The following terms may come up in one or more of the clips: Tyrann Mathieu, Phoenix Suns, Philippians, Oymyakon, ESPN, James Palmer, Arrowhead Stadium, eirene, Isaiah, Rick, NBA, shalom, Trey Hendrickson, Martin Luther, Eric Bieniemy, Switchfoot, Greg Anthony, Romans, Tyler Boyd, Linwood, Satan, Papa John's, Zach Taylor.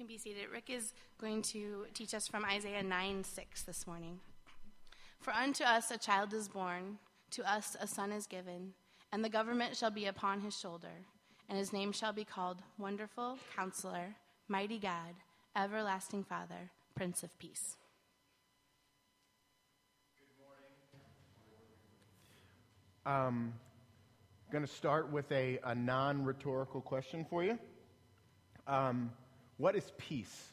can be seated. Rick is going to teach us from Isaiah 9:6 this morning. For unto us a child is born, to us a son is given, and the government shall be upon his shoulder, and his name shall be called Wonderful Counselor, Mighty God, Everlasting Father, Prince of Peace. Good morning. I'm going to start with a non-rhetorical question for you. What is peace?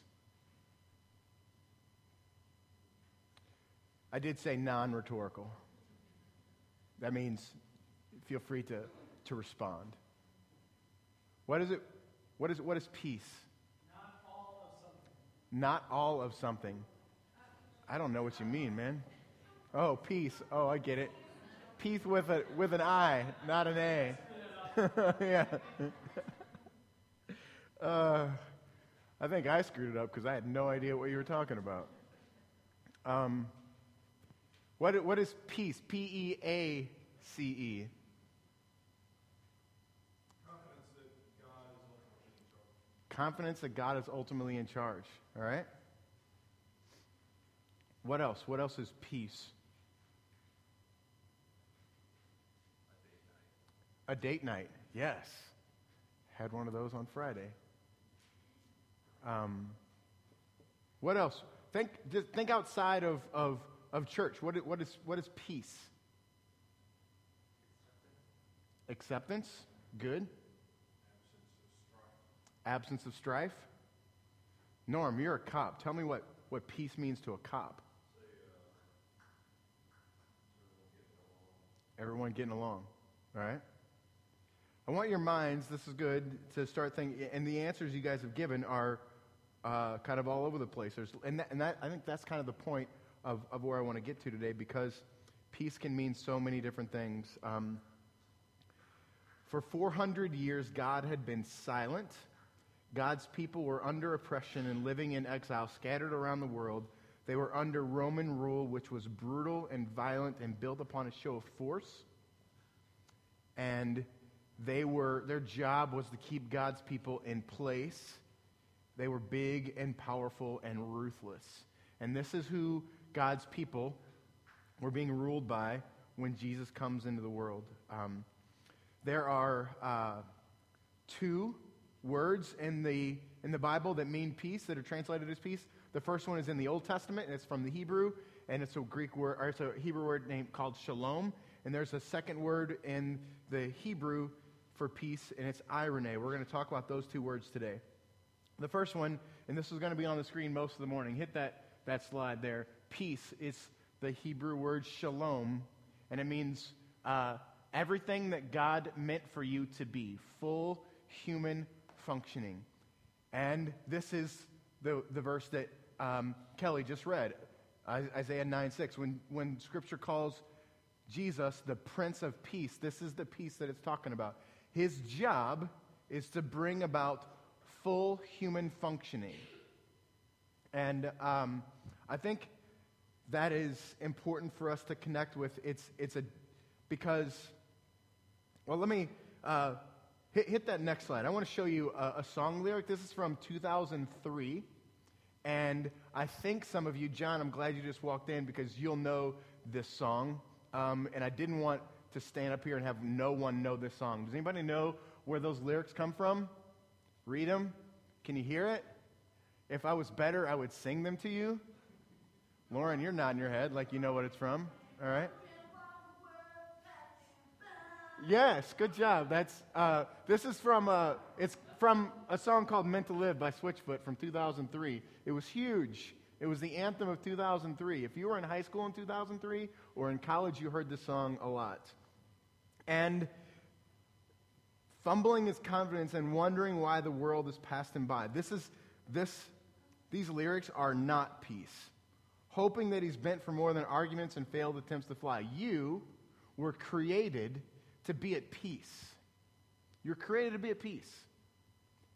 I did say non-rhetorical. That means feel free to respond. What is peace? Not all of something. Not all of something. I don't know what you mean, man. Oh, peace. Oh, I get it. Peace with an I, not an A. Yeah. I think I screwed it up because I had no idea what you were talking about. What is peace? P-E-A-C-E. Confidence that God is ultimately in charge. All right? What else? What else is peace? A date night. Yes. Had one of those on Friday. What else? Think outside of church. What is peace? Acceptance. Good. Absence of strife. Norm, you're a cop. Tell me what peace means to a cop. Everyone getting along. All right? I want your minds, this is good, to start thinking, and the answers you guys have given are kind of all over the place. I think that's kind of the point of where I want to get to today, because peace can mean so many different things. For 400 years, God had been silent. God's people were under oppression and living in exile, scattered around the world. They were under Roman rule, which was brutal and violent and built upon a show of force. And their job was to keep God's people in place. They were big and powerful and ruthless. And this is who God's people were being ruled by when Jesus comes into the world. There are two words in the Bible that mean peace, that are translated as peace. The first one is in the Old Testament, and it's from the Hebrew, and it's a Hebrew word called shalom. And there's a second word in the Hebrew for peace, and it's eirene. We're going to talk about those two words today. The first one, and this is going to be on the screen most of the morning. Hit that slide there. Peace is the Hebrew word shalom, and it means everything that God meant for you to be, full human functioning. And this is the verse that Kelly just read, Isaiah 9:6. When Scripture calls Jesus the Prince of Peace, this is the peace that it's talking about. His job is to bring about full human functioning. And I think that is important for us to connect with. Let me hit that next slide. I want to show you a song lyric. This is from 2003, and I think some of you, John, I'm glad you just walked in because you'll know this song, and I didn't want to stand up here and have no one know this song. Does anybody know where those lyrics come from? Read them. Can you hear it? If I was better, I would sing them to you. Lauren, you're nodding your head like you know what it's from. All right. Yes, good job. That's this is from a song called "Meant to Live" by Switchfoot from 2003. It was huge. It was the anthem of 2003. If you were in high school in 2003 or in college, you heard this song a lot. And fumbling his confidence and wondering why the world has passed him by. These lyrics are not peace. Hoping that he's bent for more than arguments and failed attempts to fly. You were created to be at peace. You're created to be at peace.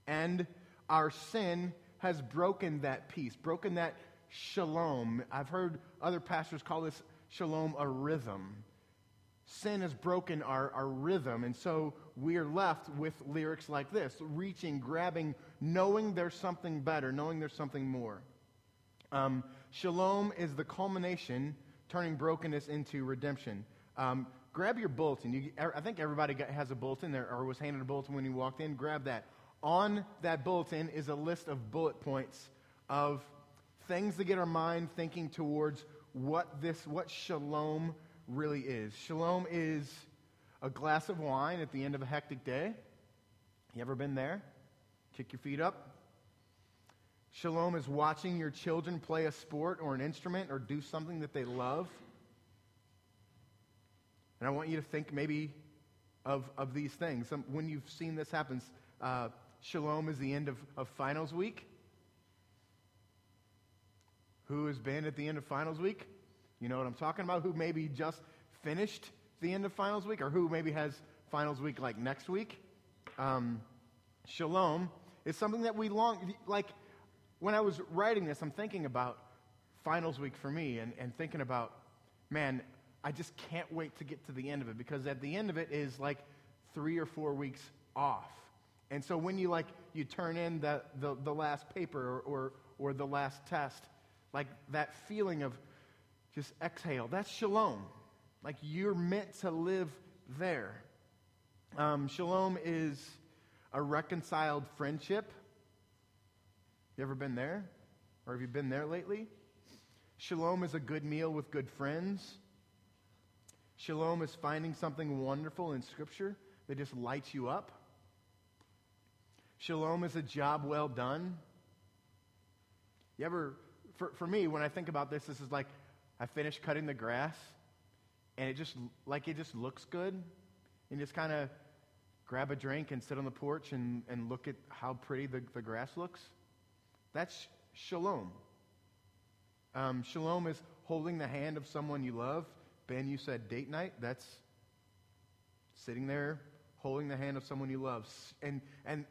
And our sin has broken that peace, broken that shalom. I've heard other pastors call this shalom a rhythm. sin has broken our rhythm, and so we are left with lyrics like this, reaching, grabbing, knowing there's something better, knowing there's something more. Shalom is the culmination, turning brokenness into redemption. Grab your bulletin. I think everybody has a bulletin there, or was handed a bulletin when you walked in. Grab that. On that bulletin is a list of bullet points of things that get our mind thinking towards what shalom really is. Shalom is a glass of wine at the end of a hectic day. You ever been there? Kick your feet up. Shalom is watching your children play a sport or an instrument or do something that they love. And I want you to think maybe of these things. When you've seen this happen, shalom is the end of finals week. Who has been at the end of finals week? You know what I'm talking about? Who maybe just finished the end of finals week, or who maybe has finals week like next week? Shalom is something that we long, like when I was writing this, I'm thinking about finals week for me and thinking about, man, I just can't wait to get to the end of it, because at the end of it is like 3 or 4 weeks off. And so when you turn in the last paper or the last test, like that feeling of just exhale, that's shalom. Like you're meant to live there. Shalom is a reconciled friendship. You ever been there? Or have you been there lately? Shalom is a good meal with good friends. Shalom is finding something wonderful in Scripture that just lights you up. Shalom is a job well done. You ever, for me, when I think about this is like I finished cutting the grass, and it just looks good, and just kind of grab a drink and sit on the porch and look at how pretty the grass looks. That's shalom. Shalom is holding the hand of someone you love. Ben, you said date night. That's sitting there holding the hand of someone you love. And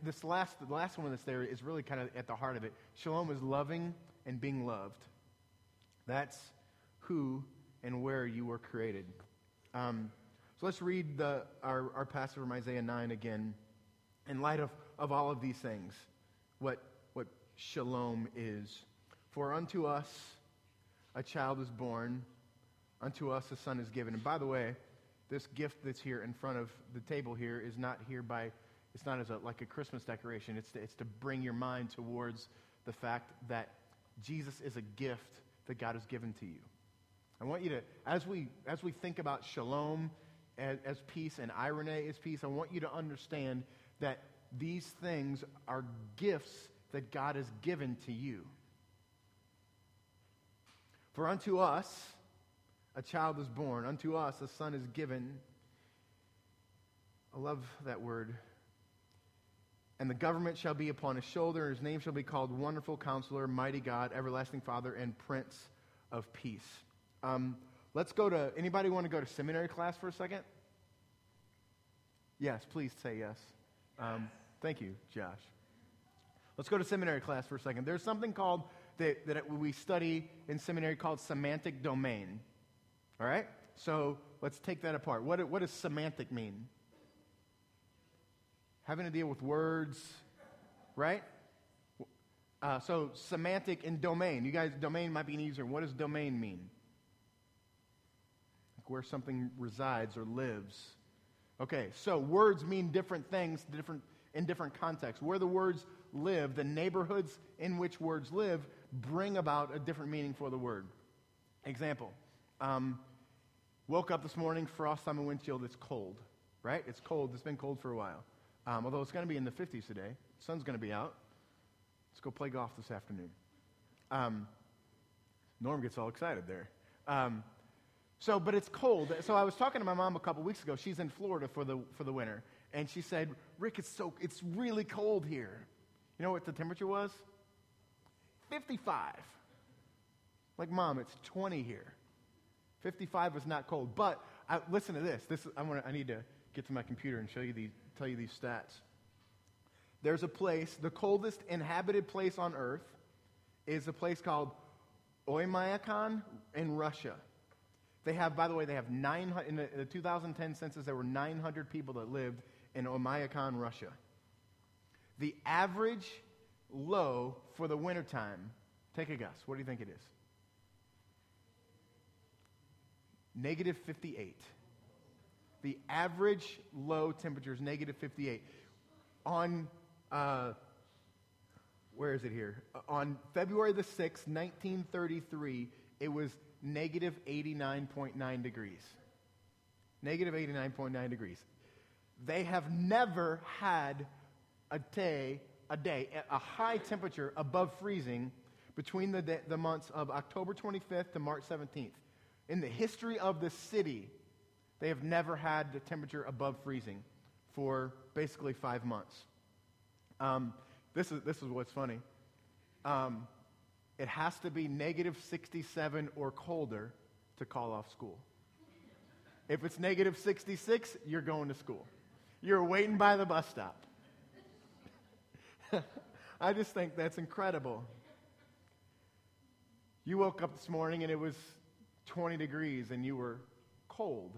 this the last one that's there is really kind of at the heart of it. Shalom is loving and being loved. That's who and where you were created. So let's read our passage from Isaiah 9 again. In light of all of these things, what shalom is. For unto us a child is born, unto us a son is given. And by the way, this gift that's here in front of the table here is not here by, it's not as a Christmas decoration. It's to bring your mind towards the fact that Jesus is a gift that God has given to you. I want you to, as we think about shalom as peace and irene as peace, I want you to understand that these things are gifts that God has given to you. For unto us a child is born, unto us a son is given. I love that word. And the government shall be upon his shoulder, and his name shall be called Wonderful Counselor, Mighty God, Everlasting Father, and Prince of Peace. Let's go to, anybody want to go to seminary class for a second? Yes, please say yes. Thank you, Josh. Let's go to seminary class for a second. There's something called that we study in seminary called semantic domain. All right? So let's take that apart. What does semantic mean? Having to deal with words, right? So semantic and domain. You guys, domain might be an easier. What does domain mean? Like where something resides or lives. Okay, so words mean different things in different contexts. Where the words live, the neighborhoods in which words live bring about a different meaning for the word. Example. Woke up this morning, frost on my windshield, it's cold, right? It's cold. It's been cold for a while. Although it's going to be in the 50s today. The sun's going to be out. Let's go play golf this afternoon. Norm gets all excited there. But it's cold. So I was talking to my mom a couple weeks ago. She's in Florida for the winter. And she said, Rick, it's really cold here. You know what the temperature was? 55. Like, Mom, it's 20 here. 55 was not cold. But listen to this. I need to get to my computer and tell you these stats. There's a place, the coldest inhabited place on earth is a place called Oymyakon in Russia. They have, by the way, they have 900, in the 2010 census, there were 900 people that lived in Oymyakon, Russia. The average low for the wintertime, take a guess. What do you think it is? Negative 58. The average low temperature is negative 58. On, where is it here? On February the 6th, 1933, it was negative 89.9 degrees. Negative 89.9 degrees. They have never had a high temperature above freezing between the months of October 25th to March 17th. In the history of the city, they have never had the temperature above freezing for basically 5 months. This is what's funny. It has to be negative 67 or colder to call off school. If it's negative 66, you're going to school. You're waiting by the bus stop. I just think that's incredible. You woke up this morning and it was 20 degrees and you were cold.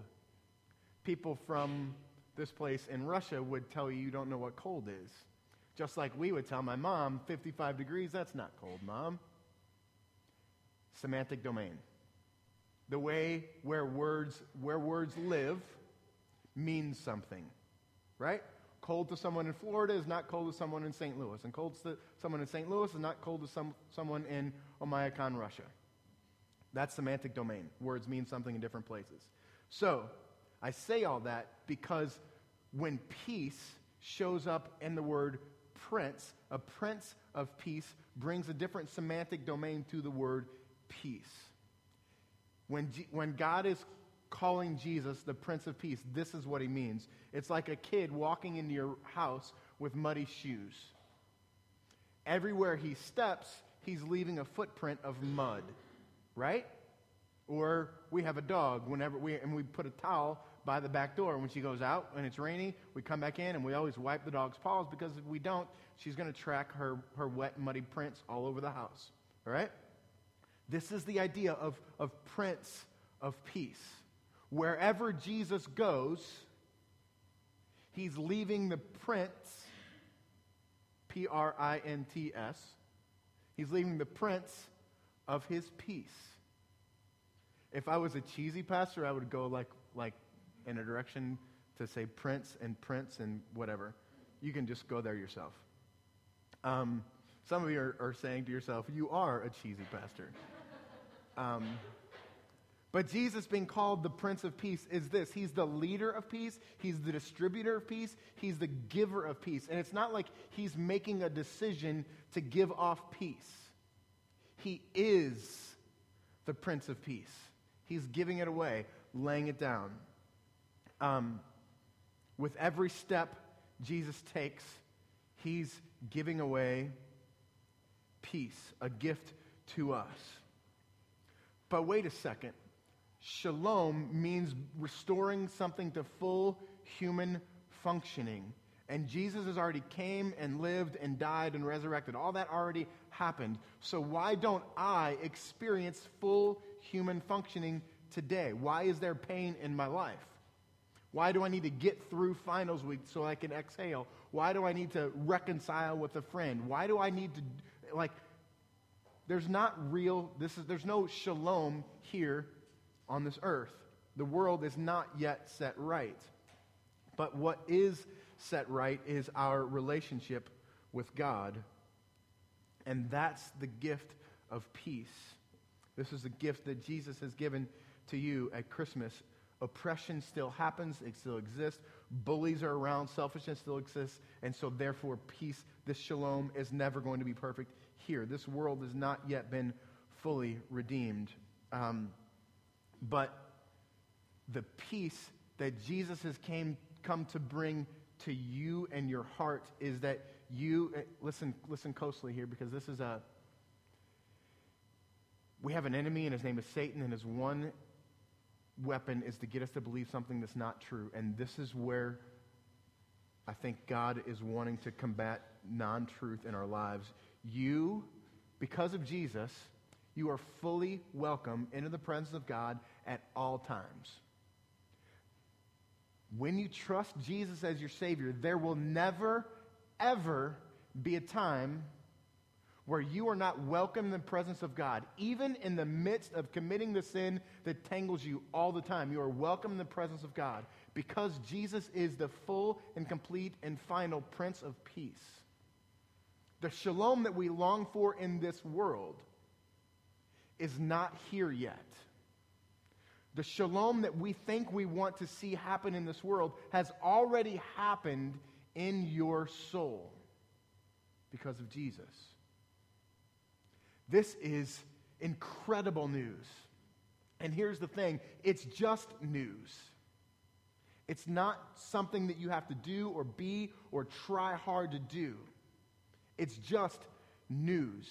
People from this place in Russia would tell you don't know what cold is. Just like we would tell my mom, 55 degrees, that's not cold, Mom. Semantic domain. The way where words live means something, right? Cold to someone in Florida is not cold to someone in St. Louis, and cold to someone in St. Louis is not cold to someone in Oymyakon, Russia. That's semantic domain. Words mean something in different places. So I say all that because when peace shows up in the word prince, a prince of peace brings a different semantic domain to the word peace. When God is calling Jesus the Prince of Peace, this is what he means. It's like a kid walking into your house with muddy shoes. Everywhere he steps, he's leaving a footprint of mud, right? Or we have a dog and we put a towel by the back door. When she goes out and it's rainy, we come back in and we always wipe the dog's paws, because if we don't, she's going to track her wet, muddy prints all over the house. All right? This is the idea of Prince of Peace. Wherever Jesus goes, he's leaving the prints, P-R-I-N-T-S. He's leaving the prints of his peace. If I was a cheesy pastor, I would go like in a direction to say prince and whatever. You can just go there yourself. Some of you are saying to yourself, you are a cheesy pastor. But Jesus being called the Prince of Peace is this. He's the leader of peace. He's the distributor of peace. He's the giver of peace. And it's not like he's making a decision to give off peace. He is the Prince of Peace. He's giving it away, laying it down. With every step Jesus takes, he's giving away peace, a gift to us. But wait a second. Shalom means restoring something to full human functioning. And Jesus has already came and lived and died and resurrected. All that already happened. So why don't I experience full human functioning today? Why is there pain in my life? Why do I need to get through finals week so I can exhale? Why do I need to reconcile with a friend? Why do I need to... there's no shalom here on this earth. The world is not yet set right. But what is set right is our relationship with God. And that's the gift of peace. This is the gift that Jesus has given to you at Christmas. Oppression still happens. It still exists. Bullies are around. Selfishness still exists. And so therefore peace, this shalom, is never going to be perfect here. This world has not yet been fully redeemed. But the peace that Jesus has come to bring to you and your heart is that you, listen closely here, because this is we have an enemy and his name is Satan, and his one weapon is to get us to believe something that's not true. And this is where I think God is wanting to combat non-truth in our lives. You, because of Jesus, You are fully welcome into the presence of God at all times. When you trust Jesus as your Savior, there will never, ever be a time where you are not welcome in the presence of God. Even in the midst of committing the sin that tangles you all the time, you are welcome in the presence of God because Jesus is the full and complete and final Prince of Peace. The shalom that we long for in this world is not here yet. The shalom that we think we want to see happen in this world has already happened in your soul because of Jesus. This is incredible news. And here's the thing, it's just news. It's not something that you have to do or be or try hard to do. It's just news.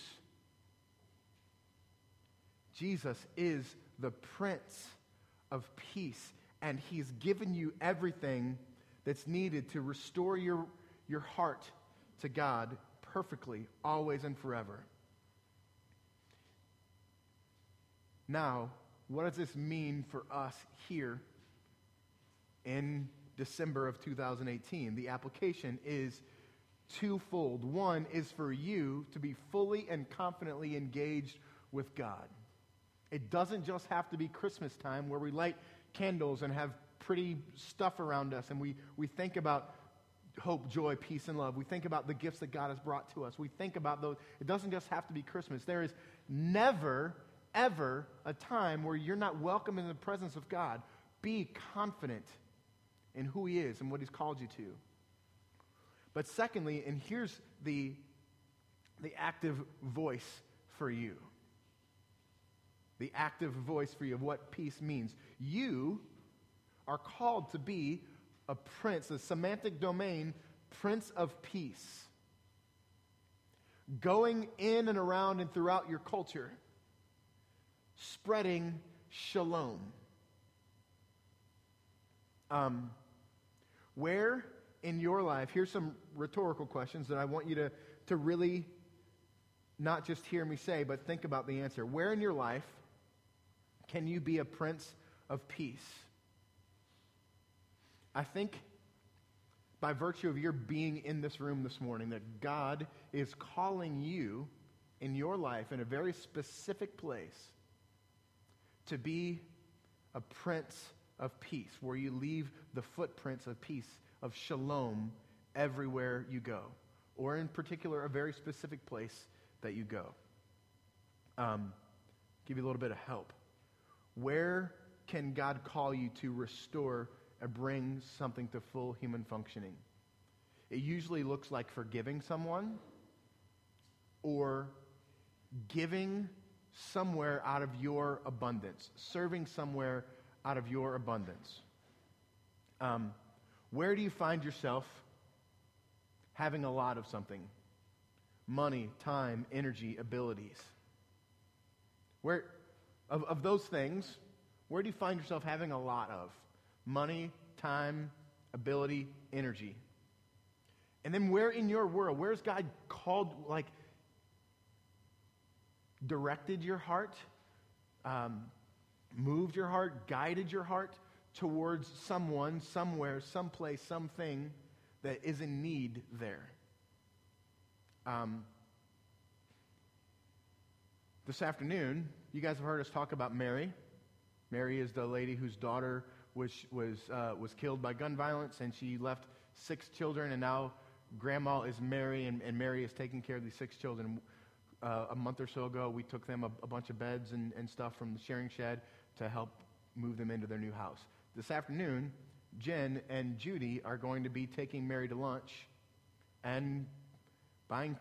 Jesus is the Prince of Peace, and he's given you everything that's needed to restore your heart to God perfectly, always and forever. Now, what does this mean for us here in December of 2018? The application is twofold. One is for you to be fully and confidently engaged with God. It doesn't just have to be Christmas time where we light candles and have pretty stuff around us and we think about hope, joy, peace, and love. We think about the gifts that God has brought to us. We think about those. It doesn't just have to be Christmas. There is never, ever a time where you're not welcome in the presence of God. Be confident in who he is and what he's called you to. But secondly, and here's the active voice for you. The active voice for you of what peace means. You are called to be a prince, a semantic domain, Prince of Peace. Going in and around and throughout your culture, spreading shalom. Where in your life, here's some rhetorical questions that I want you to really not just hear me say, but think about the answer. Where in your life can you be a Prince of Peace? I think by virtue of your being in this room this morning that God is calling you in your life in a very specific place to be a Prince of Peace, where you leave the footprints of peace, of shalom, everywhere you go, or in particular a very specific place that you go. Give you a little bit of help. Where can God call you to restore and bring something to full human functioning? It usually looks like forgiving someone or giving somewhere out of your abundance, serving somewhere out of your abundance. Where do you find yourself having a lot of something? Money, time, energy, abilities. Where Of those things, where do you find yourself having a lot of? Money, time, ability, energy. And then where in your world, where's God called, like, directed your heart, moved your heart, guided your heart towards someone, somewhere, someplace, something that is in need there? This afternoon, you guys have heard us talk about Mary. Mary is the lady whose daughter was killed by gun violence, and she left 6 children, and now Grandma is Mary, and Mary is taking care of these 6 children. A month or so ago, we took them a bunch of beds and stuff from the sharing shed to help move them into their new house. This afternoon, Jen and Judy are going to be taking Mary to lunch and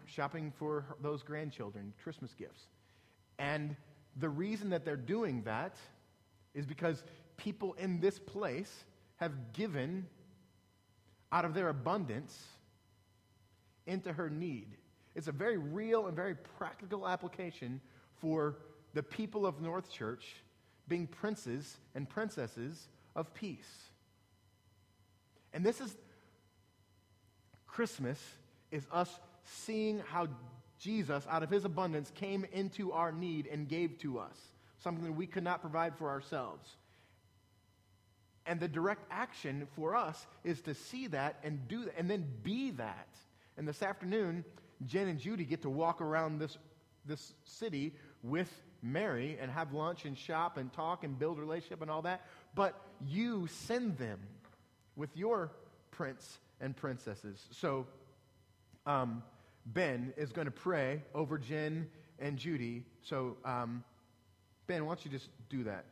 shopping for those grandchildren, Christmas gifts. And the reason that they're doing that is because people in this place have given out of their abundance into her need. It's a very real and very practical application for the people of North Church being princes and princesses of peace. And Christmas is us seeing how Jesus, out of his abundance, came into our need and gave to us something that we could not provide for ourselves. And the direct action for us is to see that and do that and then be that. And this afternoon, Jen and Judy get to walk around this city with Mary and have lunch and shop and talk and build a relationship and all that. But you send them with your prince and princesses. So Ben is going to pray over Jen and Judy. So Ben, why don't you just do that?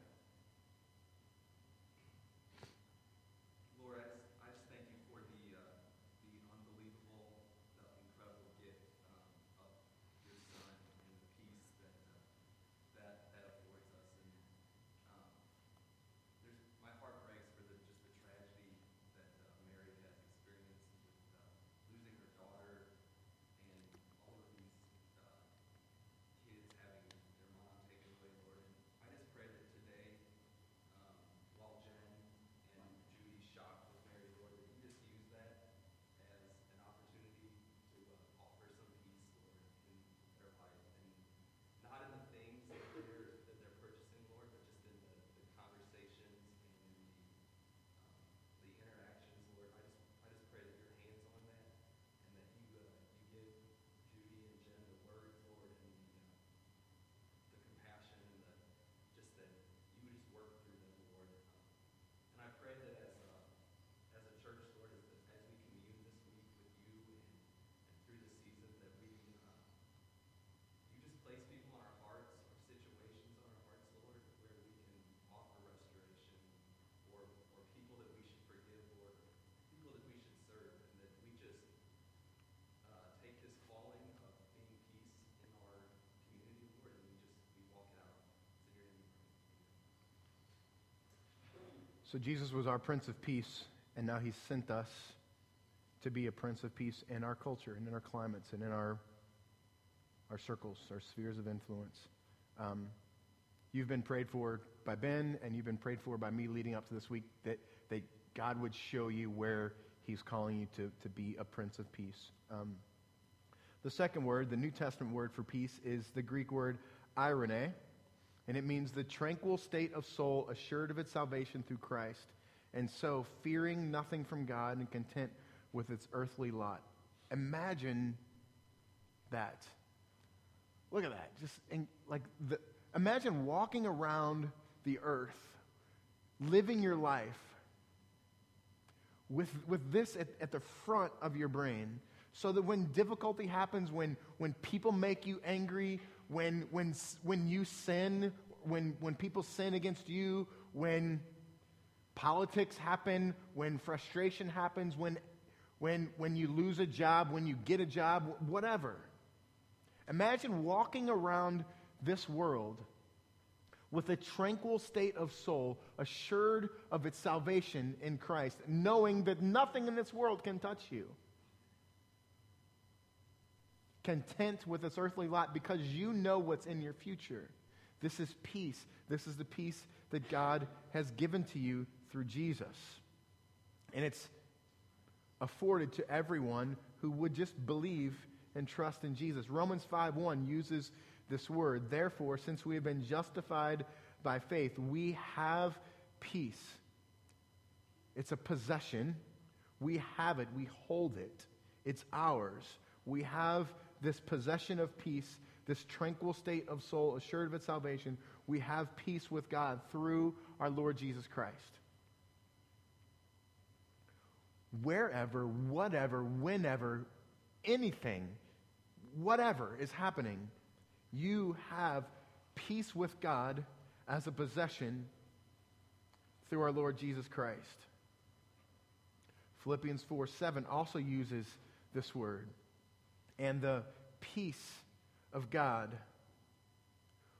So Jesus was our Prince of Peace, and now he's sent us to be a Prince of Peace in our culture and in our climates and in our circles, our spheres of influence. You've been prayed for by Ben, and you've been prayed for by me leading up to this week, that God would show you where he's calling you to be a Prince of Peace. The second word, the New Testament word for peace, is the Greek word eirene. And it means the tranquil state of soul assured of its salvation through Christ, and so fearing nothing from God and content with its earthly lot. Imagine that. Look at that. Imagine walking around the earth, living your life with this at the front of your brain, so that when difficulty happens, when people make you angry, when you sin, when people sin against you, when politics happen, when frustration happens, when you lose a job, when you get a job, whatever. Imagine walking around this world with a tranquil state of soul, assured of its salvation in Christ, knowing that nothing in this world can touch you. Content with this earthly lot because you know what's in your future. This is peace. This is the peace that God has given to you through Jesus. And it's afforded to everyone who would just believe and trust in Jesus. Romans 5:1 uses this word. Therefore, since we have been justified by faith, we have peace. It's a possession. We have it. We hold it. It's ours. We have this possession of peace, this tranquil state of soul assured of its salvation. We have peace with God through our Lord Jesus Christ. Wherever, whatever, whenever, anything, whatever is happening, you have peace with God as a possession through our Lord Jesus Christ. Philippians 4:7 also uses this word. And the peace of God,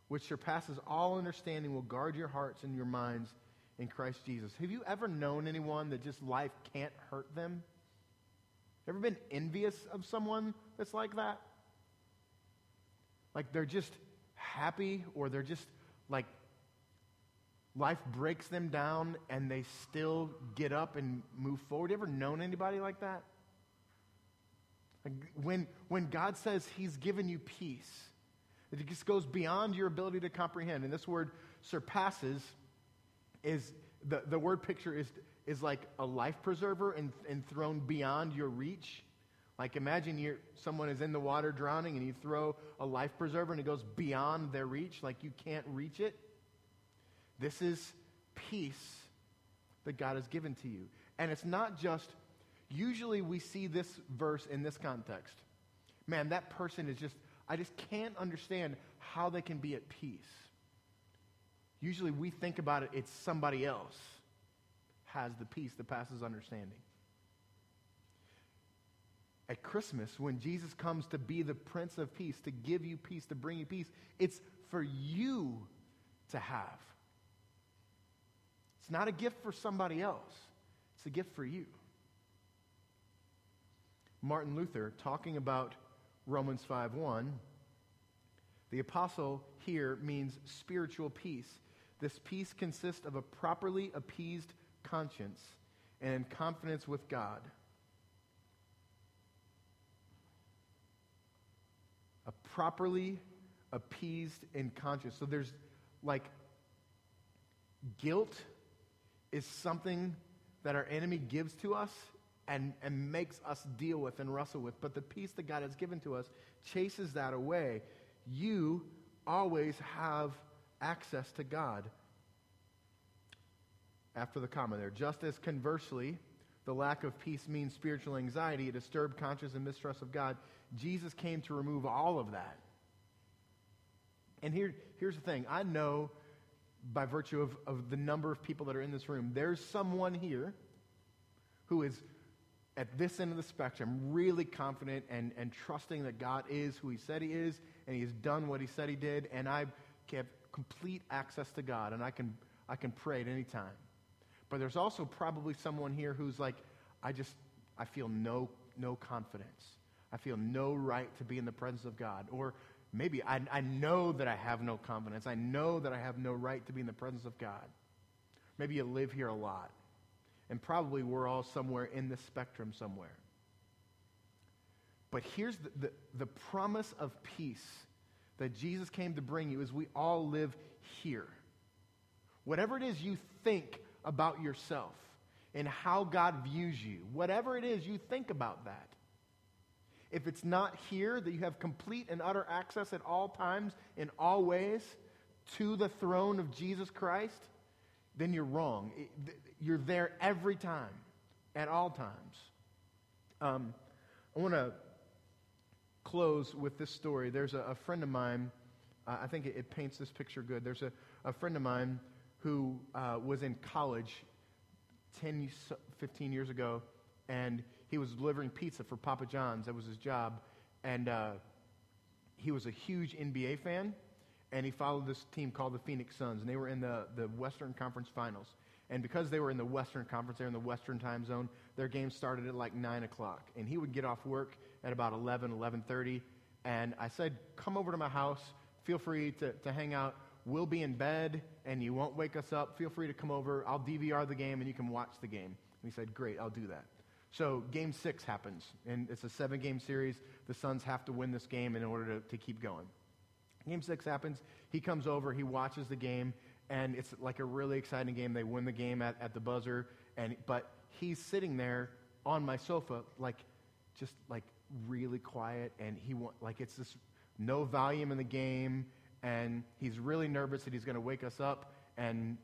which surpasses all understanding, will guard your hearts and your minds in Christ Jesus. Have you ever known anyone that just life can't hurt them? Ever been envious of someone that's like that? Like they're just happy, or they're just like life breaks them down and they still get up and move forward. You ever known anybody like that? When God says he's given you peace, it just goes beyond your ability to comprehend. And this word surpasses is, the word picture is like a life preserver and thrown beyond your reach. Like imagine someone is in the water drowning and you throw a life preserver and it goes beyond their reach, like you can't reach it. This is peace that God has given to you. And it's not just, usually we see this verse in this context. Man, that person is just, I just can't understand how they can be at peace. Usually we think about it, it's somebody else has the peace that passes understanding. At Christmas, when Jesus comes to be the Prince of Peace, to give you peace, to bring you peace, it's for you to have. It's not a gift for somebody else. It's a gift for you. Martin Luther, talking about Romans 5:1, the apostle here means spiritual peace. This peace consists of a properly appeased conscience and in confidence with God. A properly appeased and conscious. So there's like guilt is something that our enemy gives to us and makes us deal with and wrestle with. But the peace that God has given to us chases that away. You always have access to God. After the comma there. Just as conversely, the lack of peace means spiritual anxiety, a disturbed conscience and mistrust of God. Jesus came to remove all of that. And here's the thing. I know by virtue of the number of people that are in this room, there's someone here who is at this end of the spectrum really confident and trusting that God is who he said he is, and he has done what he said he did, and I have complete access to God, and I can pray at any time. But there's also probably someone here who's like, I feel no confidence. I feel no right to be in the presence of God. Or maybe I know that I have no confidence. I know that I have no right to be in the presence of God. Maybe you live here a lot. And probably we're all somewhere in this spectrum somewhere. But here's the promise of peace that Jesus came to bring you is we all live here. Whatever it is you think about yourself and how God views you, whatever it is you think about that, if it's not here, that you have complete and utter access at all times, in all ways, to the throne of Jesus Christ, then you're wrong. You're there every time, at all times. I want to close with this story. There's a friend of mine, I think it paints this picture good. There's a friend of mine who was in college 10, 15 years ago, and he was delivering pizza for Papa John's. That was his job. And he was a huge NBA fan, and he followed this team called the Phoenix Suns, and they were in the Western Conference Finals. And because they were in the Western Conference, they were in the Western time zone, their game started at like 9 o'clock. And he would get off work at about 11, 11:30, and I said, come over to my house. Feel free to hang out. We'll be in bed, and you won't wake us up. Feel free to come over. I'll DVR the game, and you can watch the game. And he said, great, I'll do that. So game 6 happens, and it's a 7-game series. The Suns have to win this game in order to keep going. Game 6 happens. He comes over. He watches the game, and it's like a really exciting game. They win the game at the buzzer, but he's sitting there on my sofa, just really quiet, and it's this no volume in the game, and he's really nervous that he's going to wake us up, and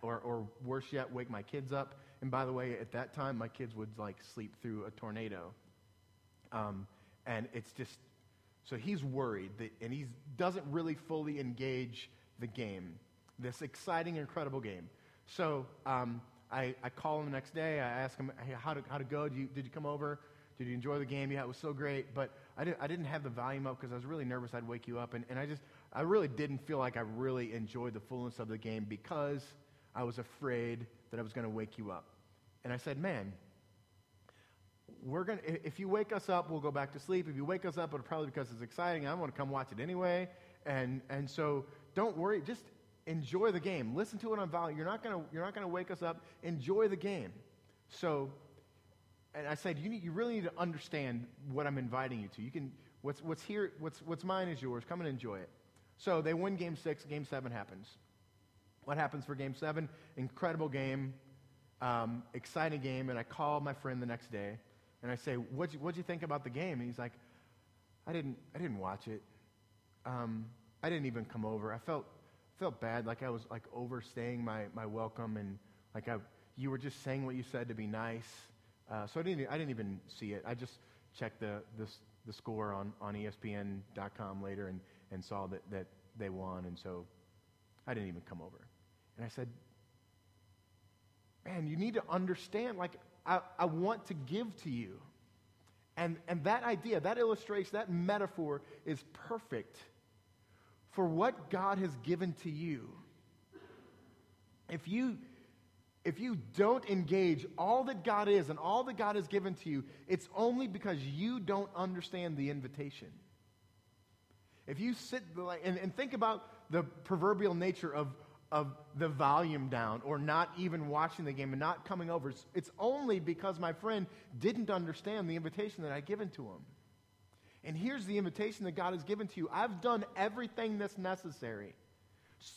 or worse yet, wake my kids up. And by the way, at that time, my kids would sleep through a tornado. And it's just, so he's worried, and he doesn't really fully engage the game, this exciting, incredible game. So I call him the next day. I ask him, hey, how to go? Did you come over? Did you enjoy the game? Yeah, it was so great. But I didn't have the volume up because I was really nervous I'd wake you up. And I really didn't feel like I really enjoyed the fullness of the game because I was afraid that I was going to wake you up. And I said, man, if you wake us up, we'll go back to sleep. If you wake us up, it'll probably be because it's exciting. I want to come watch it anyway. And so don't worry. Just enjoy the game. Listen to it on volume. You're not going to wake us up. Enjoy the game. So And I said, you really need to understand what I'm inviting you to. You can, what's here, what's mine is yours. Come and enjoy it. So they win game 6. Game 7 happens. What happens for game 7? Incredible game, exciting game. And I call my friend the next day, and I say, what'd you think about the game? And he's like, I didn't watch it. I didn't even come over. I felt bad, like I was like overstaying my welcome, and like you were just saying what you said to be nice. So I didn't even see it. I just checked the score on ESPN.com later and saw that they won, and so I didn't even come over. And I said, man, you need to understand, like I want to give to you. And that idea, that illustration, that metaphor is perfect for what God has given to you. If you don't engage all that God is and all that God has given to you, it's only because you don't understand the invitation. If you sit and think about the proverbial nature of the volume down or not even watching the game and not coming over, it's only because my friend didn't understand the invitation that I'd given to him. And here's the invitation that God has given to you. I've done everything that's necessary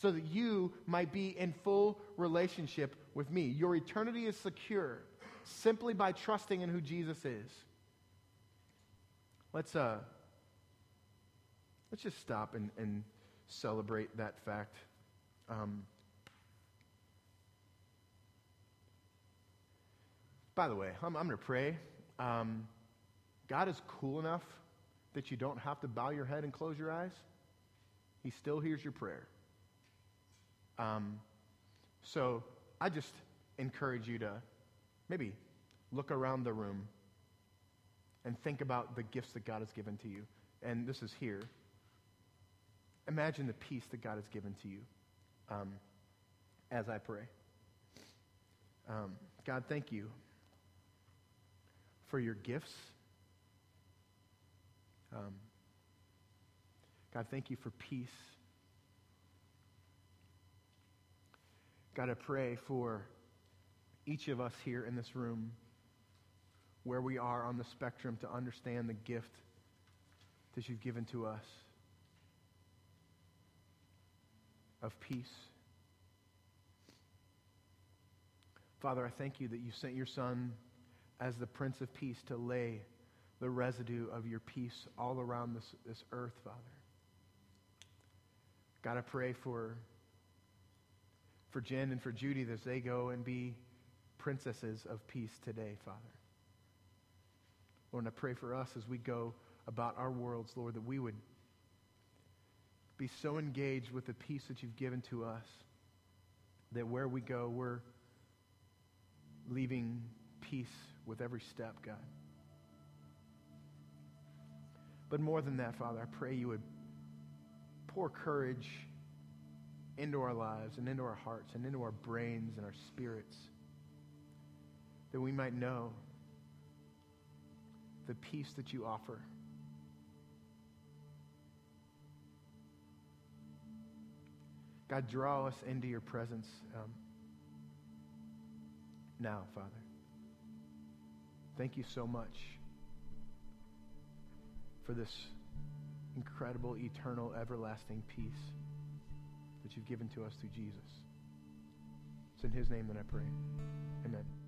so that you might be in full relationship with me. Your eternity is secure simply by trusting in who Jesus is. Let's just stop and celebrate that fact. By the way, I'm going to pray. God is cool enough that you don't have to bow your head and close your eyes. He still hears your prayer. So I just encourage you to maybe look around the room and think about the gifts that God has given to you. And this is here. Imagine the peace that God has given to you as I pray. God, thank you for your gifts. God, thank you for peace. God, I pray for each of us here in this room where we are on the spectrum to understand the gift that you've given to us of peace. Father, I thank you that you sent your Son as the Prince of Peace to lay the residue of your peace all around this earth, Father. God, I pray for Jen and for Judy as they go and be princesses of peace today, Father. Lord, and I pray for us as we go about our worlds, Lord, that we would be so engaged with the peace that you've given to us that where we go, we're leaving peace with every step, God. But more than that, Father, I pray you would pour courage into our lives and into our hearts and into our brains and our spirits, that we might know the peace that you offer. God, draw us into your presence now, Father. Thank you so much for this incredible, eternal, everlasting peace that you've given to us through Jesus. It's in his name that I pray. Amen.